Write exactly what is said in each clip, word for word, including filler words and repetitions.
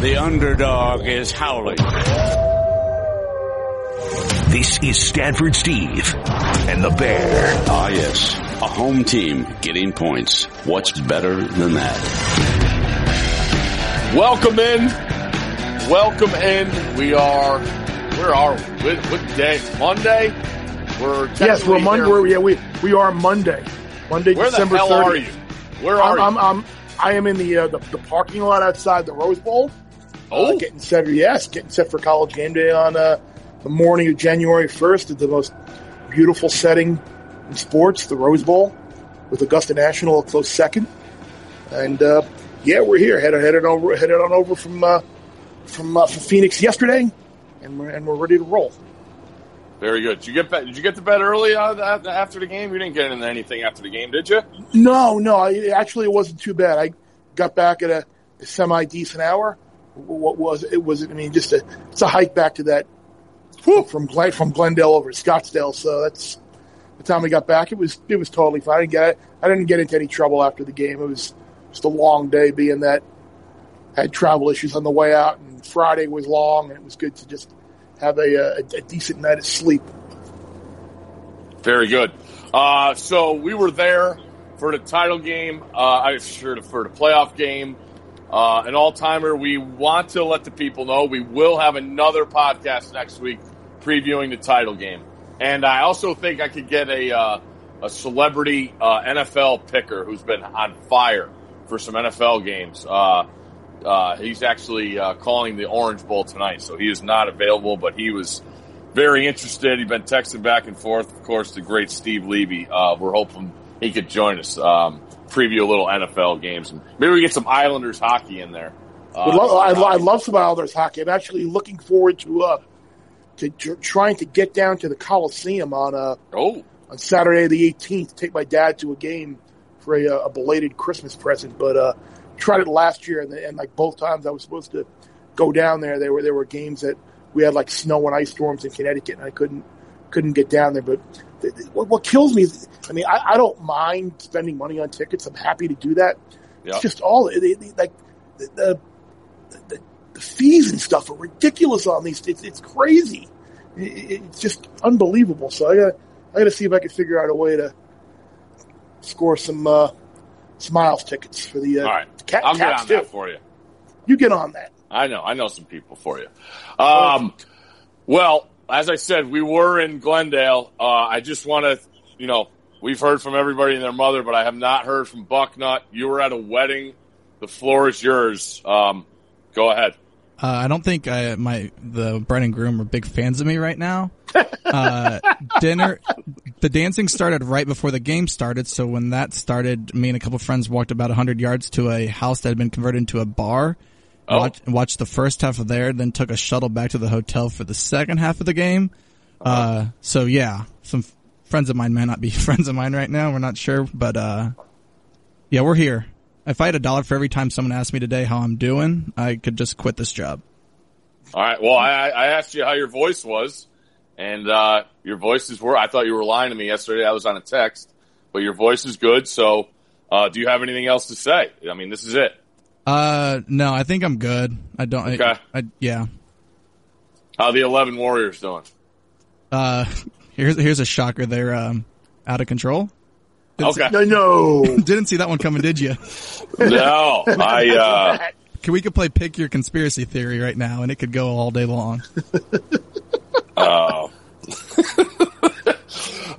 The underdog is howling. This is Stanford Steve and the Bear. Ah, yes. A home team getting points. What's better than that? Welcome in. Welcome in. We are, where are we? What, what day? Monday? We're yes, we're Monday. We're, yeah, we, we are Monday. Monday, where December thirtieth. Where the hell thirtieth. Are you? Where are I'm, you? I'm, I'm, I am in the, uh, the the parking lot outside the Rose Bowl. Oh. Uh, getting set, yes, getting set for college game day on uh, the morning of January first at the most beautiful setting in sports, the Rose Bowl, with Augusta National a close second. And, uh, yeah, we're here, headed, headed, over, headed on over from uh, from, uh, from Phoenix yesterday, and we're, and we're ready to roll. Very good. Did you get did you get to bed early after the game? You didn't get into anything after the game, did you? No, no. I, actually, it wasn't too bad. I got back at a, a semi-decent hour. What was it? Was I mean, just a it's a hike back to that whew, from Glen, from Glendale over to Scottsdale. So that's the time we got back. It was it was totally fine. I didn't get I didn't get into any trouble after the game. It was just a long day, being that I had travel issues on the way out, and Friday was long, and it was good to just have a, a, a decent night of sleep. Very good. Uh, so we were there for the title game. Uh, I was sure for the playoff game. Uh, an all-timer. We want to let the people know we will have another podcast next week previewing the title game. And I also think I could get a uh, a celebrity uh, N F L picker who's been on fire for some N F L games. Uh Uh, he's actually uh, calling the Orange Bowl tonight, so he is not available, but he was very interested. He'd been texting back and forth. Of course, the great Steve Levy. Uh, we're hoping he could join us, um, preview a little N F L games. Maybe we get some Islanders hockey in there. Uh, love, I, I love some Islanders hockey. I'm actually looking forward to uh, to tr- trying to get down to the Coliseum on uh, oh. on Saturday the eighteenth to take my dad to a game for a, a belated Christmas present, but uh tried it last year, and, and like both times I was supposed to go down there, there were there were games that we had like snow and ice storms in Connecticut, and I couldn't couldn't get down there. But th- th- what kills me is, I mean, I, I don't mind spending money on tickets. I'm happy to do that. Yeah. It's just all they, they, like the, the the fees and stuff are ridiculous on these. It's, it's crazy. It, it's just unbelievable. So I got I got to see if I can figure out a way to score some uh, Smiles tickets for the. Uh, all right. Cat, I'll get on too. That for you. You get on that. I know. I know some people for you. Um, well, as I said, we were in Glendale. Uh, I just want to, you know, we've heard from everybody and their mother, but I have not heard from Bucknut. You were at a wedding. The floor is yours. Um, go ahead. Uh, I don't think I, my the bride and groom are big fans of me right now. Uh, dinner, the dancing started right before the game started. So when that started, me and a couple of friends walked about one hundred yards to a house that had been converted into a bar. Oh. Watch, watched the first half of there, then took a shuttle back to the hotel for the second half of the game. Uh, so yeah, some f- friends of mine may not be friends of mine right now. We're not sure, but uh, yeah, we're here. If I had a dollar for every time someone asked me today how I'm doing, I could just quit this job. All right. Well, I, I asked you how your voice was, and uh, your voices were. I thought you were lying to me yesterday. I was on a text, but your voice is good. So, uh, do you have anything else to say? I mean, this is it. Uh, no, I think I'm good. I don't. Okay. I, I, yeah. How are the eleven Warriors doing? Uh, here's here's a shocker. They're um, out of control. Didn't okay. See, no, no. Didn't see that one coming, did you? No. I, uh, can we could play pick your conspiracy theory right now, and it could go all day long. Oh.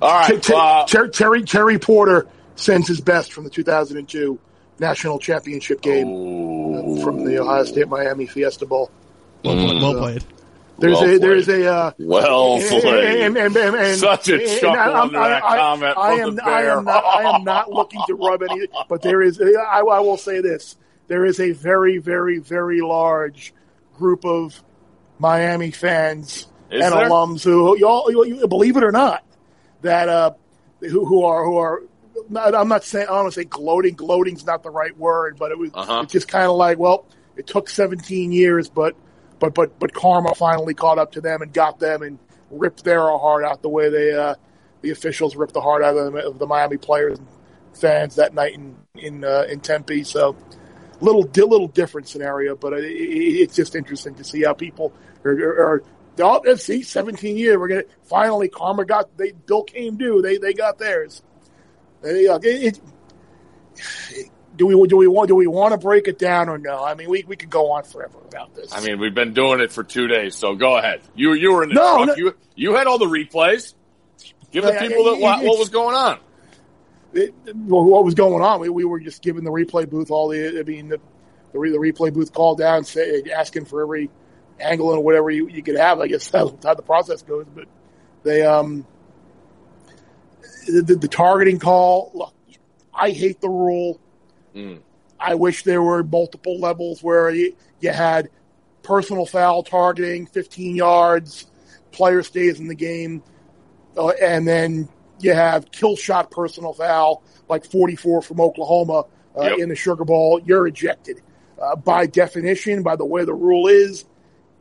All right. Ter- uh, Ter- Terry, Terry Porter sends his best from the two thousand two national championship game oh. uh, from the Ohio State Miami Fiesta Bowl. Well played. Well played. There's well a, there's a, uh, well played. And, and, and, and, and, Such a chuckle under I, that I, comment I, I from am, the Bear. I am, not, I am not looking to rub any, but there is, I, I will say this, there is a very, very, very large group of Miami fans is and there? alums who, y'all, you, you, believe it or not, that, uh, who, who are, who are, not, I'm not saying, I don't want to say gloating, gloating's not the right word, but it was, uh-huh. it's just kind of like, well, it took seventeen years, but, But but but karma finally caught up to them and got them and ripped their heart out the way they uh, the officials ripped the heart out of, them, of the Miami players and fans that night in in uh, in Tempe. So little little different scenario, but it, it, it's just interesting to see how people are, are, are all F C seventeen year. We're gonna finally Karma got they Bill came due. They they got theirs. They, uh, it, it, do we do we want do we want to break it down or no? I mean, we, we could go on forever about this. I mean, we've been doing it for two days, so go ahead. You you were in the no, truck. No. You you had all the replays. Give the people that what, what was going on. It, well, what was going on? We, we were just giving the replay booth all the. I mean, the the, the replay booth called down, say, asking for every angle and whatever you, you could have. I guess that's how the process goes. But they um the, the targeting call. Look, I hate the rule. Mm. I wish there were multiple levels where you, you had personal foul targeting, fifteen yards, player stays in the game, uh, and then. You have kill shot personal foul, like forty-four from Oklahoma uh, yep. in the Sugar Bowl. You're ejected. Uh, by definition, by the way the rule is,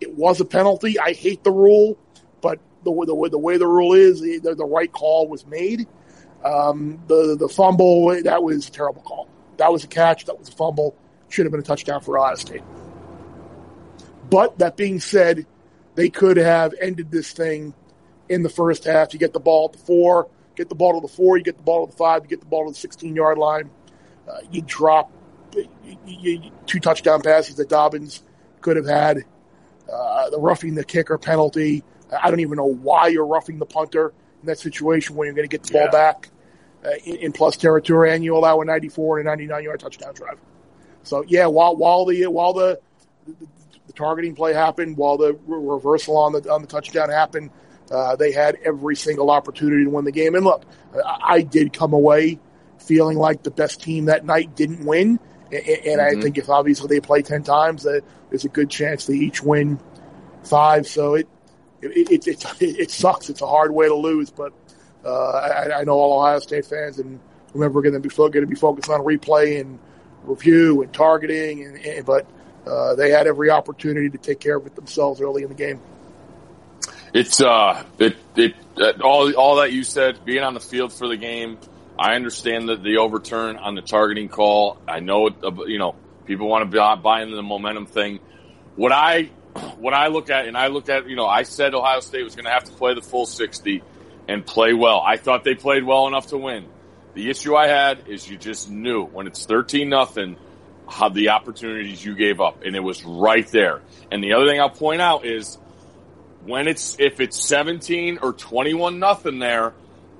it was a penalty. I hate the rule, but the, the, the way the rule is, the, the right call was made. Um, the, the fumble, that was a terrible call. That was a catch. That was a fumble. Should have been a touchdown for Ohio State. But that being said, they could have ended this thing in the first half. You get the ball at the four. Get the ball to the four, you get the ball to the five, you get the ball to the sixteen-yard line. Uh, you drop you, you, two touchdown passes that Dobbins could have had. Uh, the roughing the kicker penalty. I don't even know why you're roughing the punter in that situation when you're going to get the yeah. ball back uh, in, in plus territory, and you allow a ninety-four and a ninety-nine-yard touchdown drive. So, yeah, while while the while the, the, the targeting play happened, while the reversal on the on the touchdown happened, Uh, they had every single opportunity to win the game. And look, I, I did come away feeling like the best team that night didn't win. And, and mm-hmm. I think if obviously they play ten times, uh, there's a good chance they each win five. So it it it, it, it sucks. It's a hard way to lose. But uh, I, I know all Ohio State fans and whomever are going to be going to be focused on replay and review and targeting. And, and but uh, they had every opportunity to take care of it themselves early in the game. It's uh, it it uh, all all that you said. Being on the field for the game, I understand that the overturn on the targeting call. I know, it, you know, people want to buy into the momentum thing. What I what I look at, and I look at, you know, I said Ohio State was going to have to play the full sixty and play well. I thought they played well enough to win. The issue I had is you just knew when it's thirteen nothing how the opportunities you gave up, and it was right there. And the other thing I'll point out is. When it's, if it's seventeen or twenty-one nothing there,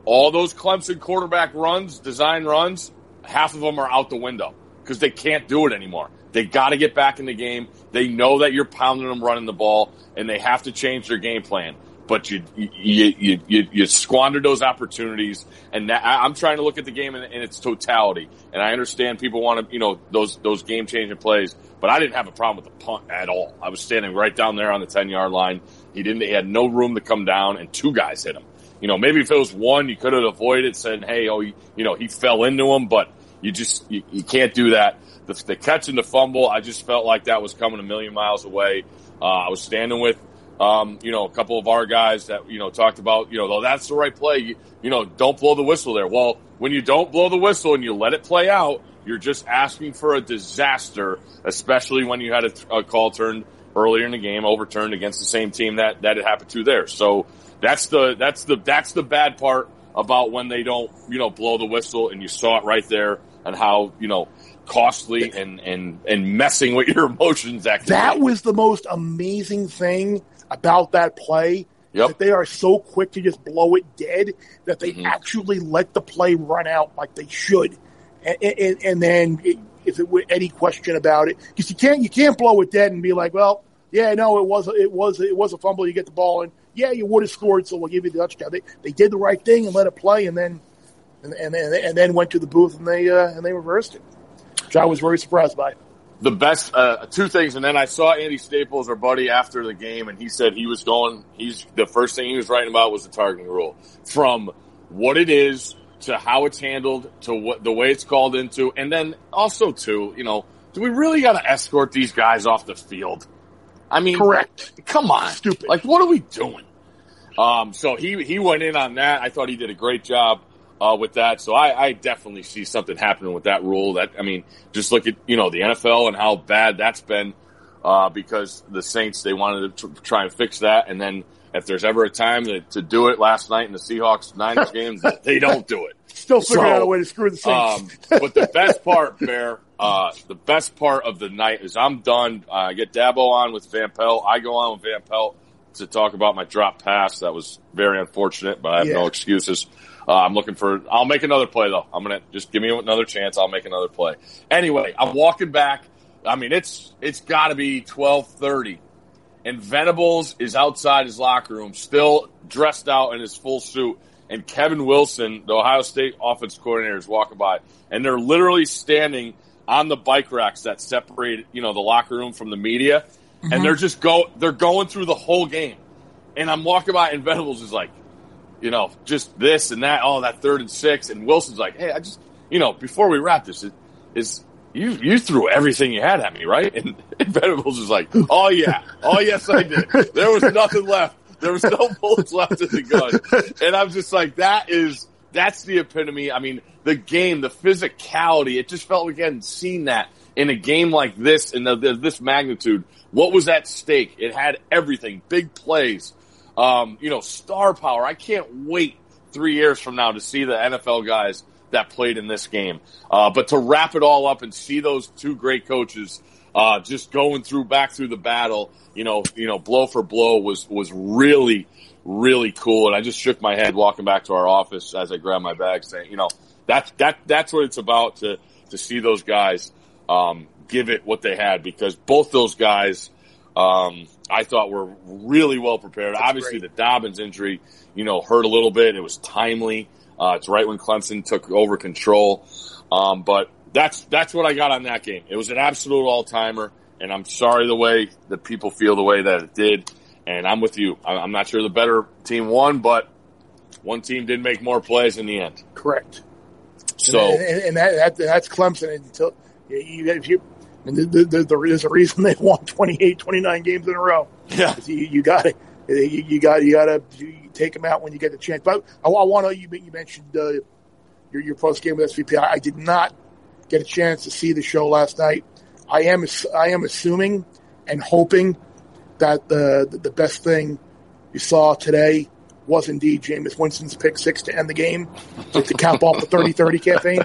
all those Clemson quarterback runs, design runs, half of them are out the window because they can't do it anymore. They got to get back in the game. They know that you're pounding them running the ball and they have to change their game plan. But you, you, you, you, you squandered those opportunities. And that, I'm trying to look at the game in, in its totality. And I understand people want to, you know, those, those game changing plays, but I didn't have a problem with the punt at all. I was standing right down there on the ten yard line. He didn't, he had no room to come down and two guys hit him. You know, maybe if it was one, you could have avoided saying, hey, oh, you, you know, he fell into him, but you just, you, you can't do that. The, the catch and the fumble, I just felt like that was coming a million miles away. Uh, I was standing with, Um, you know, a couple of our guys that, you know, talked about, you know, though that's the right play, you, you know, don't blow the whistle there. Well, when you don't blow the whistle and you let it play out, you're just asking for a disaster, especially when you had a, a call turned earlier in the game, overturned against the same team that, that it happened to there. So that's the, that's the, that's the bad part about when they don't, you know, blow the whistle, and you saw it right there and how, you know, costly and, and, and messing with your emotions. Actually. That was the most amazing thing about that play, yep. that they are so quick to just blow it dead that they mm-hmm. actually let the play run out like they should. And, and, and then it, if it were any question about it, because you can't, you can't blow it dead and be like, well, yeah, no, it was, it was, it was a fumble. You get the ball and yeah, you would have scored. So we'll give you the touchdown. They, they did the right thing and let it play. And then, and, and, and then went to the booth and they, uh, and they reversed it, which I was very surprised by. The best, uh, two things, and then I saw Andy Staples, our buddy, after the game, and he said he was going, he's, the first thing he was writing about was the targeting rule. From what it is, to how it's handled, to what, the way it's called into, and then also to, you know, do we really gotta escort these guys off the field? I mean, correct. Come on. Stupid. Like, what are we doing? Um, so he, he went in on that. I thought he did a great job. uh, with that. So I, I definitely see something happening with that rule. That, I mean, just look at, you know, the N F L and how bad that's been, uh, because the Saints, they wanted to try and fix that. And then if there's ever a time to, to do it, last night in the Seahawks-Niners game, they don't do it. Still figuring so, out a way to screw the Saints. Um, but the best part, Bear, uh, the best part of the night is I'm done. Uh, I get Dabo on with Van Pelt. I go on with Van Pelt to talk about my drop pass. That was very unfortunate, but I have yeah. no excuses. Uh, I'm looking for – I'll make another play, though. I'm going to – just give me another chance. I'll make another play. Anyway, I'm walking back. I mean, it's it's got to be twelve thirty. And Venables is outside his locker room, still dressed out in his full suit. And Kevin Wilson, the Ohio State offense coordinator, is walking by. And they're literally standing on the bike racks that separate, you know, the locker room from the media. Mm-hmm. And they're just go they're going through the whole game. And I'm walking by, and Venables is like, you know, just this and that, oh, that third and six. And Wilson's like, hey, I just, you know, before we wrap this, is, is you you threw everything you had at me, right? And, and Venables is like, oh, yeah. Oh, yes, I did. There was nothing left. There was no bullets left in the gun. And I'm just like, that is, that's the epitome. I mean, the game, the physicality, it just felt like I hadn't seen that in a game like this, in the, the, this magnitude. What was at stake? It had everything, big plays, um, you know, star power. I can't wait three years from now to see the N F L guys that played in this game. Uh, but to wrap it all up and see those two great coaches Uh, just going through back through the battle, you know, you know, blow for blow was was really, really cool. And I just shook my head walking back to our office as I grabbed my bag, saying, you know, that's that that's what it's about to to see those guys um, give it what they had, because both those guys um, I thought were really well prepared. That's Obviously, great. The Dobbins injury, you know, hurt a little bit. It was timely. Uh, it's right when Clemson took over control, um, but. That's that's what I got on that game. It was an absolute all-timer, and I'm sorry the way that people feel the way that it did, and I'm with you. I'm not sure the better team won, but one team did make more plays in the end. Correct. So And, and, and that, that that's Clemson. Until you, if you, and the, the, the, there's a reason they won twenty-eight, twenty-nine games in a row. Yeah. You got to you got you got to take them out when you get the chance. But I, I want to you you mentioned uh, your your post game with S V P. I, I did not get a chance to see the show last night. I am I am assuming and hoping that the the best thing you saw today was indeed Jameis Winston's pick six to end the game, to, to cap off the thirty thirty campaign.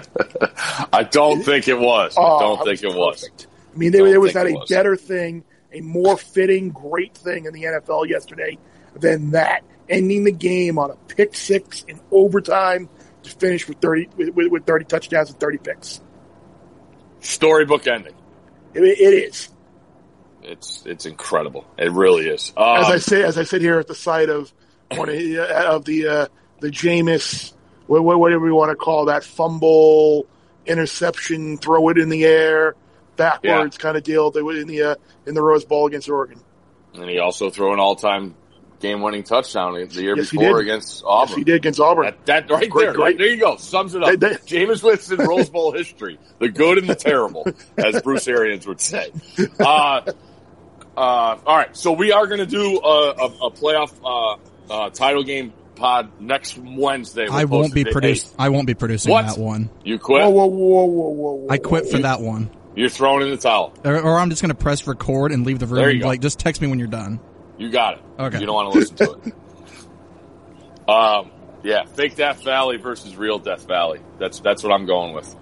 I don't think it was. Uh, I don't I think was it perfect. was. I mean, there, there was not a was. better thing, a more fitting, great thing in the N F L yesterday than that. Ending the game on a pick six in overtime to finish with thirty with, with thirty touchdowns and thirty picks. Storybook ending. It, it is. It's it's incredible. It really is. Um, as I say, as I sit here at the site of one of, of the uh, the Jameis, whatever you want to call that, fumble, interception, throw it in the air, backwards yeah. kind of deal that was in the uh, in the Rose Bowl against Oregon. And he also threw an all time game winning touchdown the year yes, before against Auburn. Yes, he did against Auburn. That, that right great, there, great. There you go, sums it up. They, they, Jameis Winston, Rose Bowl history, the good and the terrible, as Bruce Arians would say. Uh, uh, all right, so we are going to do a, a, a playoff uh, uh, title game pod next Wednesday. We'll I won't be producing. I won't be producing what? that one. You quit? Whoa, whoa, whoa, whoa, whoa, whoa, I quit for you, that one. You're throwing in the towel, or, or I'm just going to press record and leave the room. Like, go. Just text me when you're done. You got it. Okay. You don't want to listen to it. um, yeah, fake Death Valley versus real Death Valley. That's that's what I'm going with.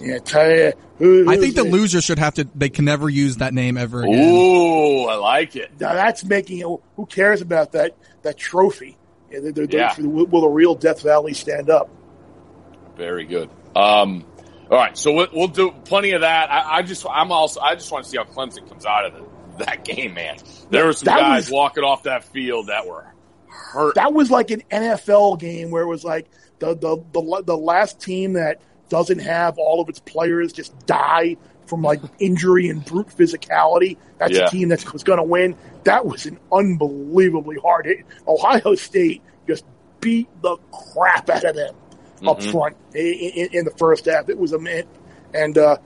Yeah, tell you. Who, I think the loser should have to. They can never use that name ever again. Ooh, I like it. Now that's making it. Who cares about that that trophy? Yeah, they're, they're, yeah. They're, will the real Death Valley stand up? Very good. Um, all right, so we'll, we'll do plenty of that. I, I just, I'm also, I just want to see how Clemson comes out of it. That game, man. There were some that guys was, walking off that field that were hurt. That was like an N F L game where it was like the the the, the last team that doesn't have all of its players just die from like injury and brute physicality. That's yeah. a team that was going to win. That was an unbelievably hard hit. Ohio State just beat the crap out of them mm-hmm. up front in, in, in the first half. It was a man. And, uh,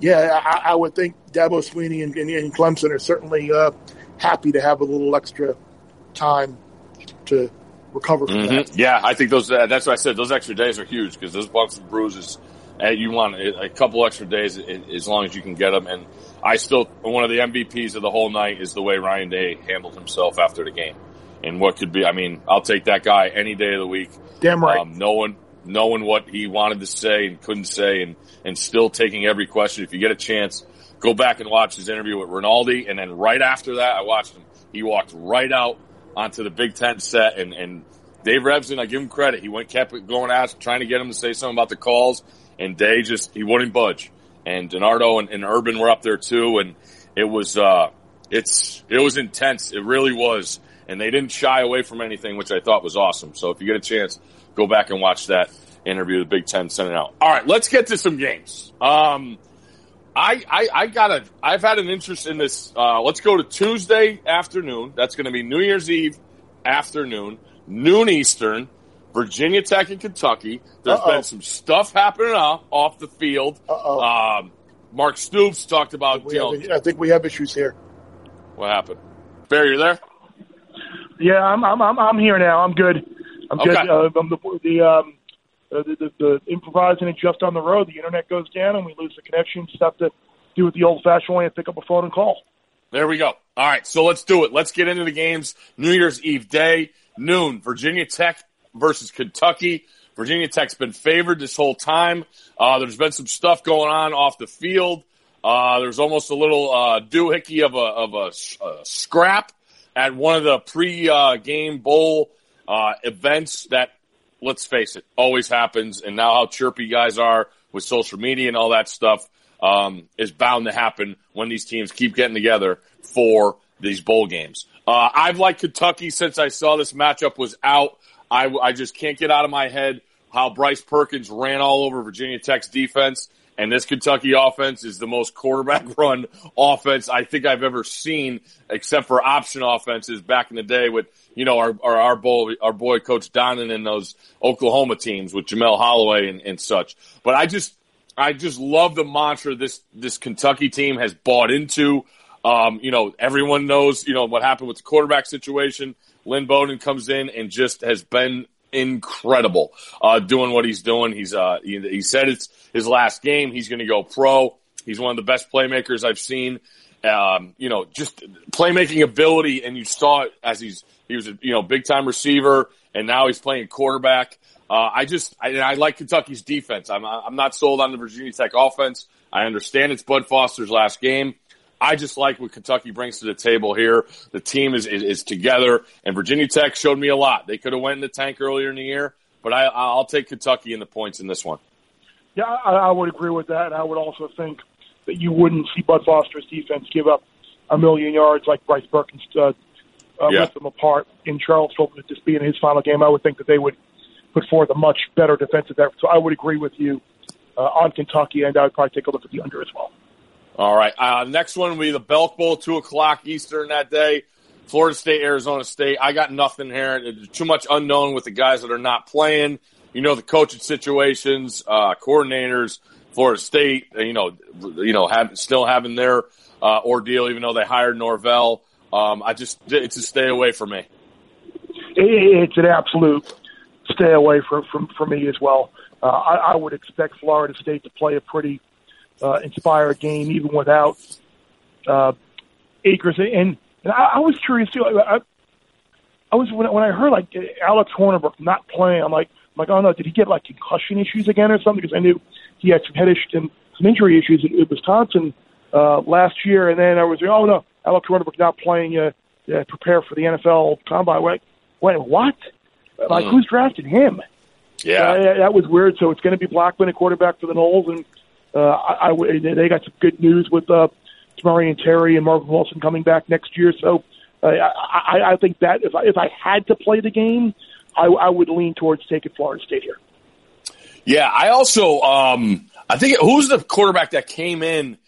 yeah, I, I would think Dabo Sweeney and, and, and Clemson are certainly uh, happy to have a little extra time to recover from mm-hmm. that. Yeah, I think those. Uh, that's what I said. Those extra days are huge because those bumps and bruises, uh, you want a couple extra days as long as you can get them. And I still, one of the M V Ps of the whole night is the way Ryan Day handled himself after the game. And what could be, I mean, I'll take that guy any day of the week. Damn right. Um, knowing, knowing what he wanted to say and couldn't say and, and still taking every question. If you get a chance, go back and watch his interview with Rinaldi. And then right after that, I watched him. He walked right out onto the Big Ten set and, and Dave Revson, I give him credit. He went, kept going out, trying to get him to say something about the calls. And Day just, he wouldn't budge. And Donardo and, and Urban were up there too. And it was, uh, it's, it was intense. It really was. And they didn't shy away from anything, which I thought was awesome. So if you get a chance, go back and watch that interview the Big Ten sent it out. All right, let's get to some games. Um, I, I, I got a, I've had an interest in this. Uh, let's go to Tuesday afternoon. That's going to be New Year's Eve afternoon, noon Eastern, Virginia Tech and Kentucky. There's Uh-oh. been some stuff happening off, off the field. Uh-oh. Um, Mark Stoops talked about. I think, have, I think we have issues here. What happened? Barry, you there? Yeah, I'm I'm I'm I'm here now. I'm good. I'm okay. good. Uh, I'm the the, um, the the the improvising and just on the road. The internet goes down and we lose the connection. Just have to do it the old-fashioned way and pick up a phone and call. There we go. All right, so let's do it. Let's get into the games. New Year's Eve day, noon. Virginia Tech versus Kentucky. Virginia Tech's been favored this whole time. Uh, there's been some stuff going on off the field. Uh, there's almost a little uh, doohickey of a of a, a scrap at one of the pre-game uh, bowl uh, events that, let's face it, always happens. And now how chirpy guys are with social media and all that stuff um, is bound to happen when these teams keep getting together for these bowl games. Uh, I've liked Kentucky since I saw this matchup was out. I, I just can't get out of my head how Bryce Perkins ran all over Virginia Tech's defense. And this Kentucky offense is the most quarterback-run offense I think I've ever seen, except for option offenses back in the day with, you know, our our, our, boy, our boy Coach Donnan and those Oklahoma teams with Jamel Holloway and, and such. But I just I just love the mantra this this Kentucky team has bought into. Um, you know, everyone knows, you know, what happened with the quarterback situation. Lynn Bowden comes in and just has been – incredible uh doing what he's doing. He's uh he, he said it's his last game. He's going to go pro. He's one of the best playmakers I've seen. Um you know, just playmaking ability, and you saw it as he's he was a you know big time receiver, and now he's playing quarterback. uh I just I, I like Kentucky's defense. I'm I'm not sold on the Virginia Tech offense. I understand it's Bud Foster's last game. I just like what Kentucky brings to the table here. The team is, is, is together, and Virginia Tech showed me a lot. They could have went in the tank earlier in the year, but I, I'll take Kentucky in the points in this one. Yeah, I, I would agree with that. I would also think that you wouldn't see Bud Foster's defense give up a million yards like Bryce Perkins uh, uh, yeah. ripped them apart in Charlottesville. With this being his final game, I would think that they would put forth a much better defensive effort. So I would agree with you uh, on Kentucky, and I would probably take a look at the under as well. All right. Uh, next one will be the Belk Bowl, two o'clock Eastern that day. Florida State, Arizona State. I got nothing here. There's too much unknown with the guys that are not playing. You know, the coaching situations, uh, coordinators, Florida State, you know, you know, have, still having their uh, ordeal, even though they hired Norvell. Um, I just, it's a stay away for me. It's an absolute stay away for, from, for me as well. Uh, I, I would expect Florida State to play a pretty Uh, inspire a game even without uh, Akers. And, and I, I was curious too. I, I, I was when, when I heard like Alex Hornerbrook not playing, I'm like, I'm like, oh no, did he get like concussion issues again or something? Because I knew he had some head issues and some injury issues at, at Wisconsin uh, last year. And then I was like, oh no, Alex Hornerbrook not playing. Uh, uh, prepare for the N F L combine. Wait, wait, what? Like mm. who's drafted him? Yeah, uh, that was weird. So it's going to be Blackman, a quarterback for the Noles, and. Uh, I, I, they got some good news with uh, Tamari and Terry and Marvin Wilson coming back next year. So uh, I, I think that if I, if I had to play the game, I, I would lean towards taking Florida State here. Yeah, I also um, I think who's the quarterback that came in?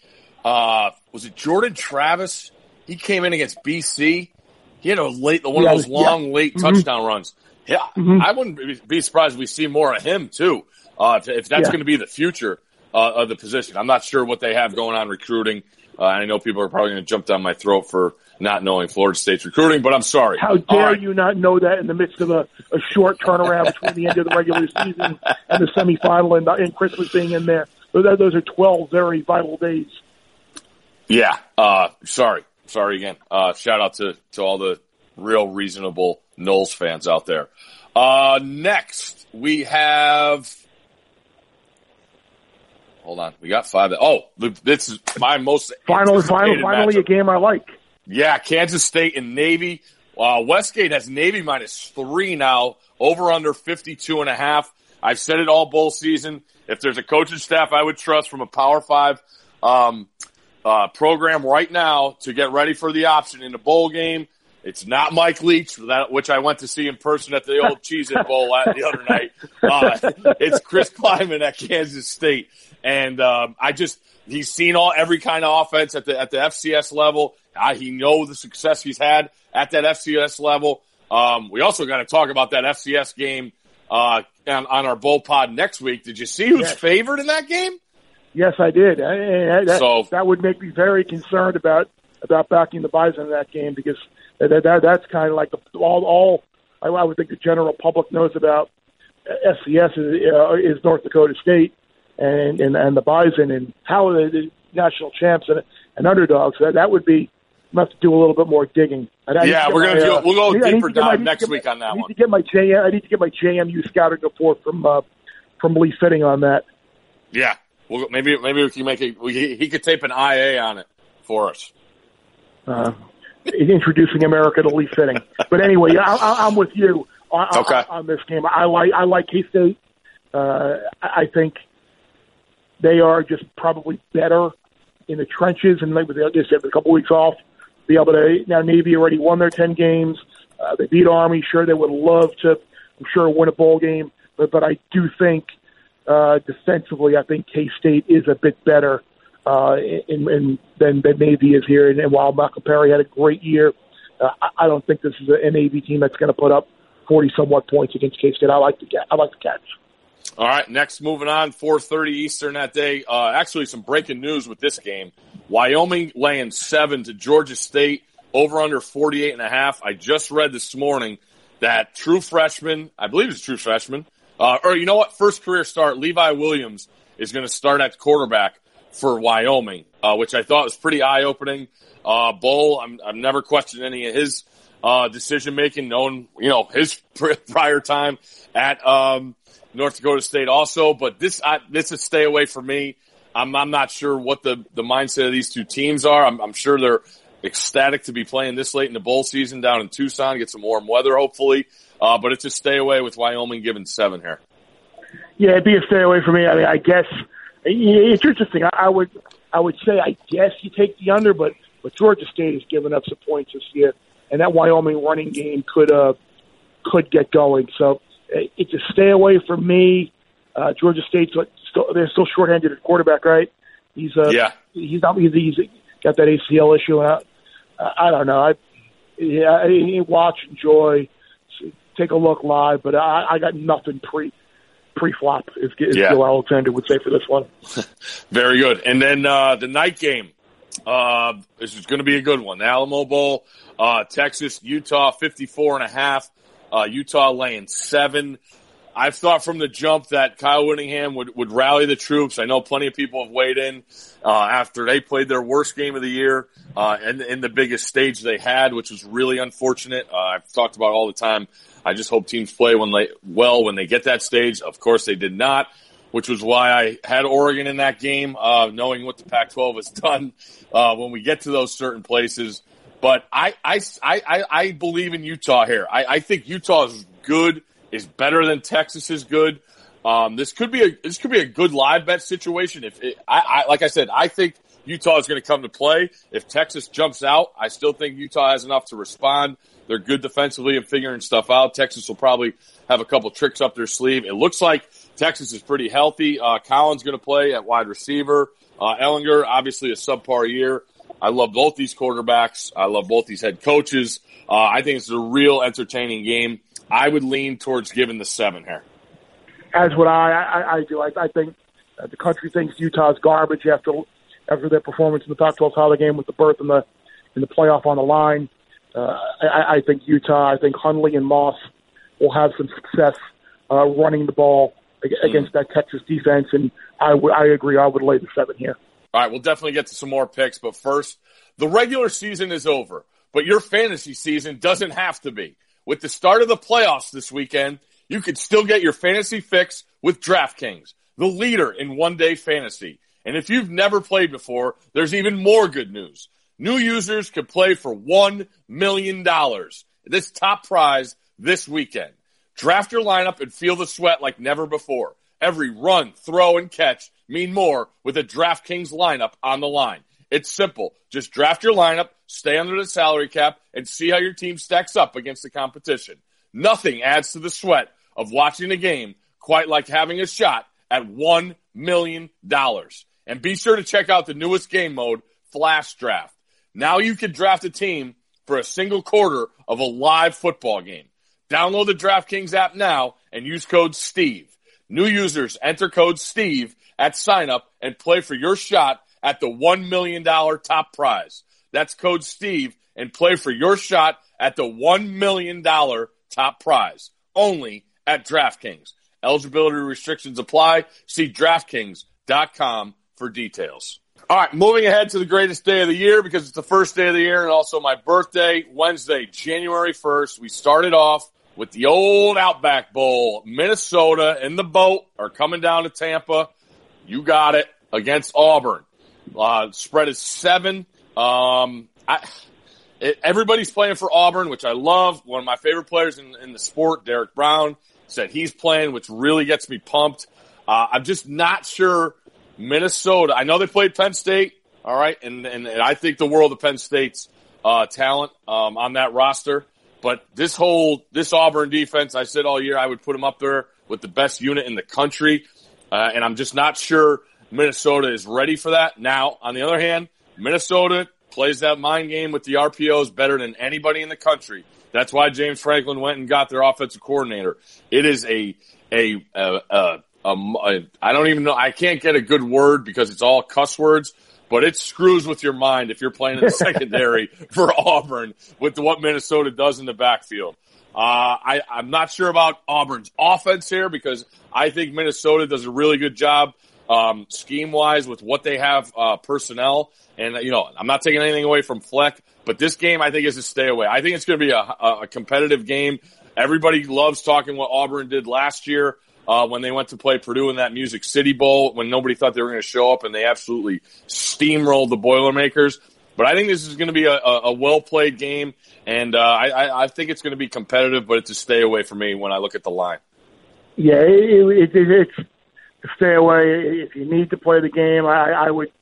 Uh, was it Jordan Travis? He came in against B C. He had a late one yeah, of those long yeah. late mm-hmm. touchdown runs. Yeah, mm-hmm. I wouldn't be surprised if we see more of him too. Uh, if, if that's yeah. going to be the future. Uh, of the position. I'm not sure what they have going on recruiting. Uh, I know people are probably going to jump down my throat for not knowing Florida State's recruiting, but I'm sorry. How dare right. you not know that in the midst of a, a short turnaround between the end of the regular season and the semifinal and, and Christmas being in there? Those are twelve very vital days. Yeah, uh, sorry. Sorry again. Uh, shout out to, to all the real reasonable Noles fans out there. Uh, next, we have... Hold on. We got five. Oh, this is my most... Final, final, finally matchup. A game I like. Yeah, Kansas State and Navy. Uh, Westgate has Navy minus three now, over under fifty-two and a half. I've said it all bowl season. If there's a coaching staff I would trust from a Power Five um, uh, program right now to get ready for the option in the bowl game, it's not Mike Leach, that, which I went to see in person at the old Cheez-It Bowl the other night. Uh, it's Chris Kleiman at Kansas State. And, um, I just, he's seen all, every kind of offense at the, at the F C S level. I, he knows the success he's had at that F C S level. Um, we also got to talk about that F C S game, uh, on, on our bowl pod next week. Did you see who's yes. favored in that game? Yes, I did. I, I, that, so, that would make me very concerned about, about backing the Bison in that game because That, that, that's kind of like the, all, all I, I would think the general public knows about F C S is, uh, is North Dakota State and, and, and the Bison and how are they the national champs and, and underdogs. That, that would be – I have to do a little bit more digging. I, yeah, I we're going to uh, we'll go I, deeper I dive my, next week my, on that I one. To get my J M, I need to get my J M U scouting report from uh, from Lee Fitting on that. Yeah, we'll, maybe maybe we can make a, we, he could tape an I A on it for us. Uh Introducing America to Lee Fitting, but anyway, I, I, I'm with you on, okay. on, on this game. I like I like K-State. Uh, I think they are just probably better in the trenches, and like they just have a couple weeks off. Be able to now Navy already won their ten games. Uh, they beat Army. Sure, they would love to. I'm sure win a bowl game, but but I do think uh, defensively, I think K-State is a bit better. Uh, and, and then, then Navy is here. And, and while Michael Perry had a great year, uh, I, I don't think this is a, an Navy team that's going to put up forty-somewhat points against K-State. I like the I like the catch. All right, next, moving on, four thirty Eastern that day. Uh, actually, some breaking news with this game. Wyoming laying seven to Georgia State, over under forty-eight and a half. I just read this morning that true freshman, I believe it's a true freshman, uh, or you know what, first career start, Levi Williams is going to start at quarterback for Wyoming, uh, which I thought was pretty eye-opening. Uh, Bowl, I'm, I've never questioned any of his, uh, decision-making, known, you know, his prior time at, um, North Dakota State also, but this, I, this is stay away for me. I'm, I'm not sure what the, the mindset of these two teams are. I'm, I'm sure they're ecstatic to be playing this late in the bowl season down in Tucson, get some warm weather, hopefully. Uh, but it's a stay away with Wyoming giving seven here. Yeah, it'd be a stay away for me. I mean, I guess, it's interesting. I would, I would say, I guess you take the under, but, but Georgia State has given up some points this year, and that Wyoming running game could, uh, could get going. So it's a stay away from me. Uh, Georgia State's still, they're still shorthanded at quarterback, right? He's, uh, yeah. he's not, he's, he's got that A C L issue. I, I don't know. I, yeah, I watch, enjoy, take a look live, but I, I got nothing pre. Pre-flop, as yeah. Gil Alexander would say for this one. Very good. And then uh, the night game, uh, this is going to be a good one. The Alamo Bowl, uh, Texas, Utah, fifty-four and a half. Uh, Utah laying seven. I've thought from the jump that Kyle Whittingham would, would rally the troops. I know plenty of people have weighed in uh, after they played their worst game of the year uh, and in the biggest stage they had, which was really unfortunate. Uh, I've talked about it all the time. I just hope teams play when they, well when they get that stage. Of course, they did not, which was why I had Oregon in that game, uh, knowing what the Pac twelve has done uh, when we get to those certain places. But I I, I, I believe in Utah here. I, I think Utah is good, is better than Texas is good. Um, this could be a this could be a good live bet situation. If it, I, I like I said, I think Utah is going to come to play. If Texas jumps out, I still think Utah has enough to respond. They're good defensively and figuring stuff out. Texas will probably have a couple tricks up their sleeve. It looks like Texas is pretty healthy. Uh, Collins going to play at wide receiver. Uh, Ellinger, obviously a subpar year. I love both these quarterbacks. I love both these head coaches. Uh, I think it's a real entertaining game. I would lean towards giving the seven here. As would I. I, I do. I, I think the country thinks Utah's garbage after after their performance in the Pac twelve title game with the berth in the in the playoff on the line. Uh, I, I think Utah, I think Hundley and Moss will have some success uh, running the ball against mm. that Texas defense, and I, w- I agree, I would lay the seven here. All right, we'll definitely get to some more picks, but first, the regular season is over, but your fantasy season doesn't have to be. With the start of the playoffs this weekend, you could still get your fantasy fix with DraftKings, the leader in one-day fantasy. And if you've never played before, there's even more good news. New users can play for one million dollars. This top prize this weekend. Draft your lineup and feel the sweat like never before. Every run, throw, and catch mean more with a DraftKings lineup on the line. It's simple. Just draft your lineup, stay under the salary cap, and see how your team stacks up against the competition. Nothing adds to the sweat of watching a game quite like having a shot at one million dollars. And be sure to check out the newest game mode, Flash Draft. Now you can draft a team for a single quarter of a live football game. Download the DraftKings app now and use code STEVE. New users enter code STEVE at sign-up and play for your shot at the one million dollars top prize. That's code STEVE and play for your shot at the one million dollars top prize, only at DraftKings. Eligibility restrictions apply. See DraftKings dot com for details. All right, moving ahead to the greatest day of the year because it's the first day of the year and also my birthday, Wednesday, January first. We started off with the old Outback Bowl. Minnesota and the boat are coming down to Tampa. You got it, against Auburn. Uh, spread is seven. Um, I, it, everybody's playing for Auburn, which I love. One of my favorite players in, in the sport, Derek Brown, said he's playing, which really gets me pumped. Uh, I'm just not sure Minnesota. I know they played Penn State, all right, and, and, and I think the world of Penn State's uh, talent um, on that roster. But this whole this Auburn defense, I said all year I would put them up there with the best unit in the country, uh, and I'm just not sure Minnesota is ready for that. Now, on the other hand, Minnesota plays that mind game with the R P Os better than anybody in the country. That's why James Franklin went and got their offensive coordinator. It is a a a, a Um, I, I don't even know. I can't get a good word because it's all cuss words, but it screws with your mind if you're playing in the secondary for Auburn with what Minnesota does in the backfield. Uh, I, I'm not sure about Auburn's offense here because I think Minnesota does a really good job um, scheme-wise with what they have uh, personnel. And, you know, I'm not taking anything away from Fleck, but this game I think is a stay away. I think it's going to be a, a competitive game. Everybody loves talking what Auburn did last year. Uh, when they went to play Purdue in that Music City Bowl, when nobody thought they were going to show up, and they absolutely steamrolled the Boilermakers. But I think this is going to be a, a, a well-played game, and uh, I, I think it's going to be competitive, but it's a stay away for me when I look at the line. Yeah, it, it, it, it's a stay away. If you need to play the game, I, I would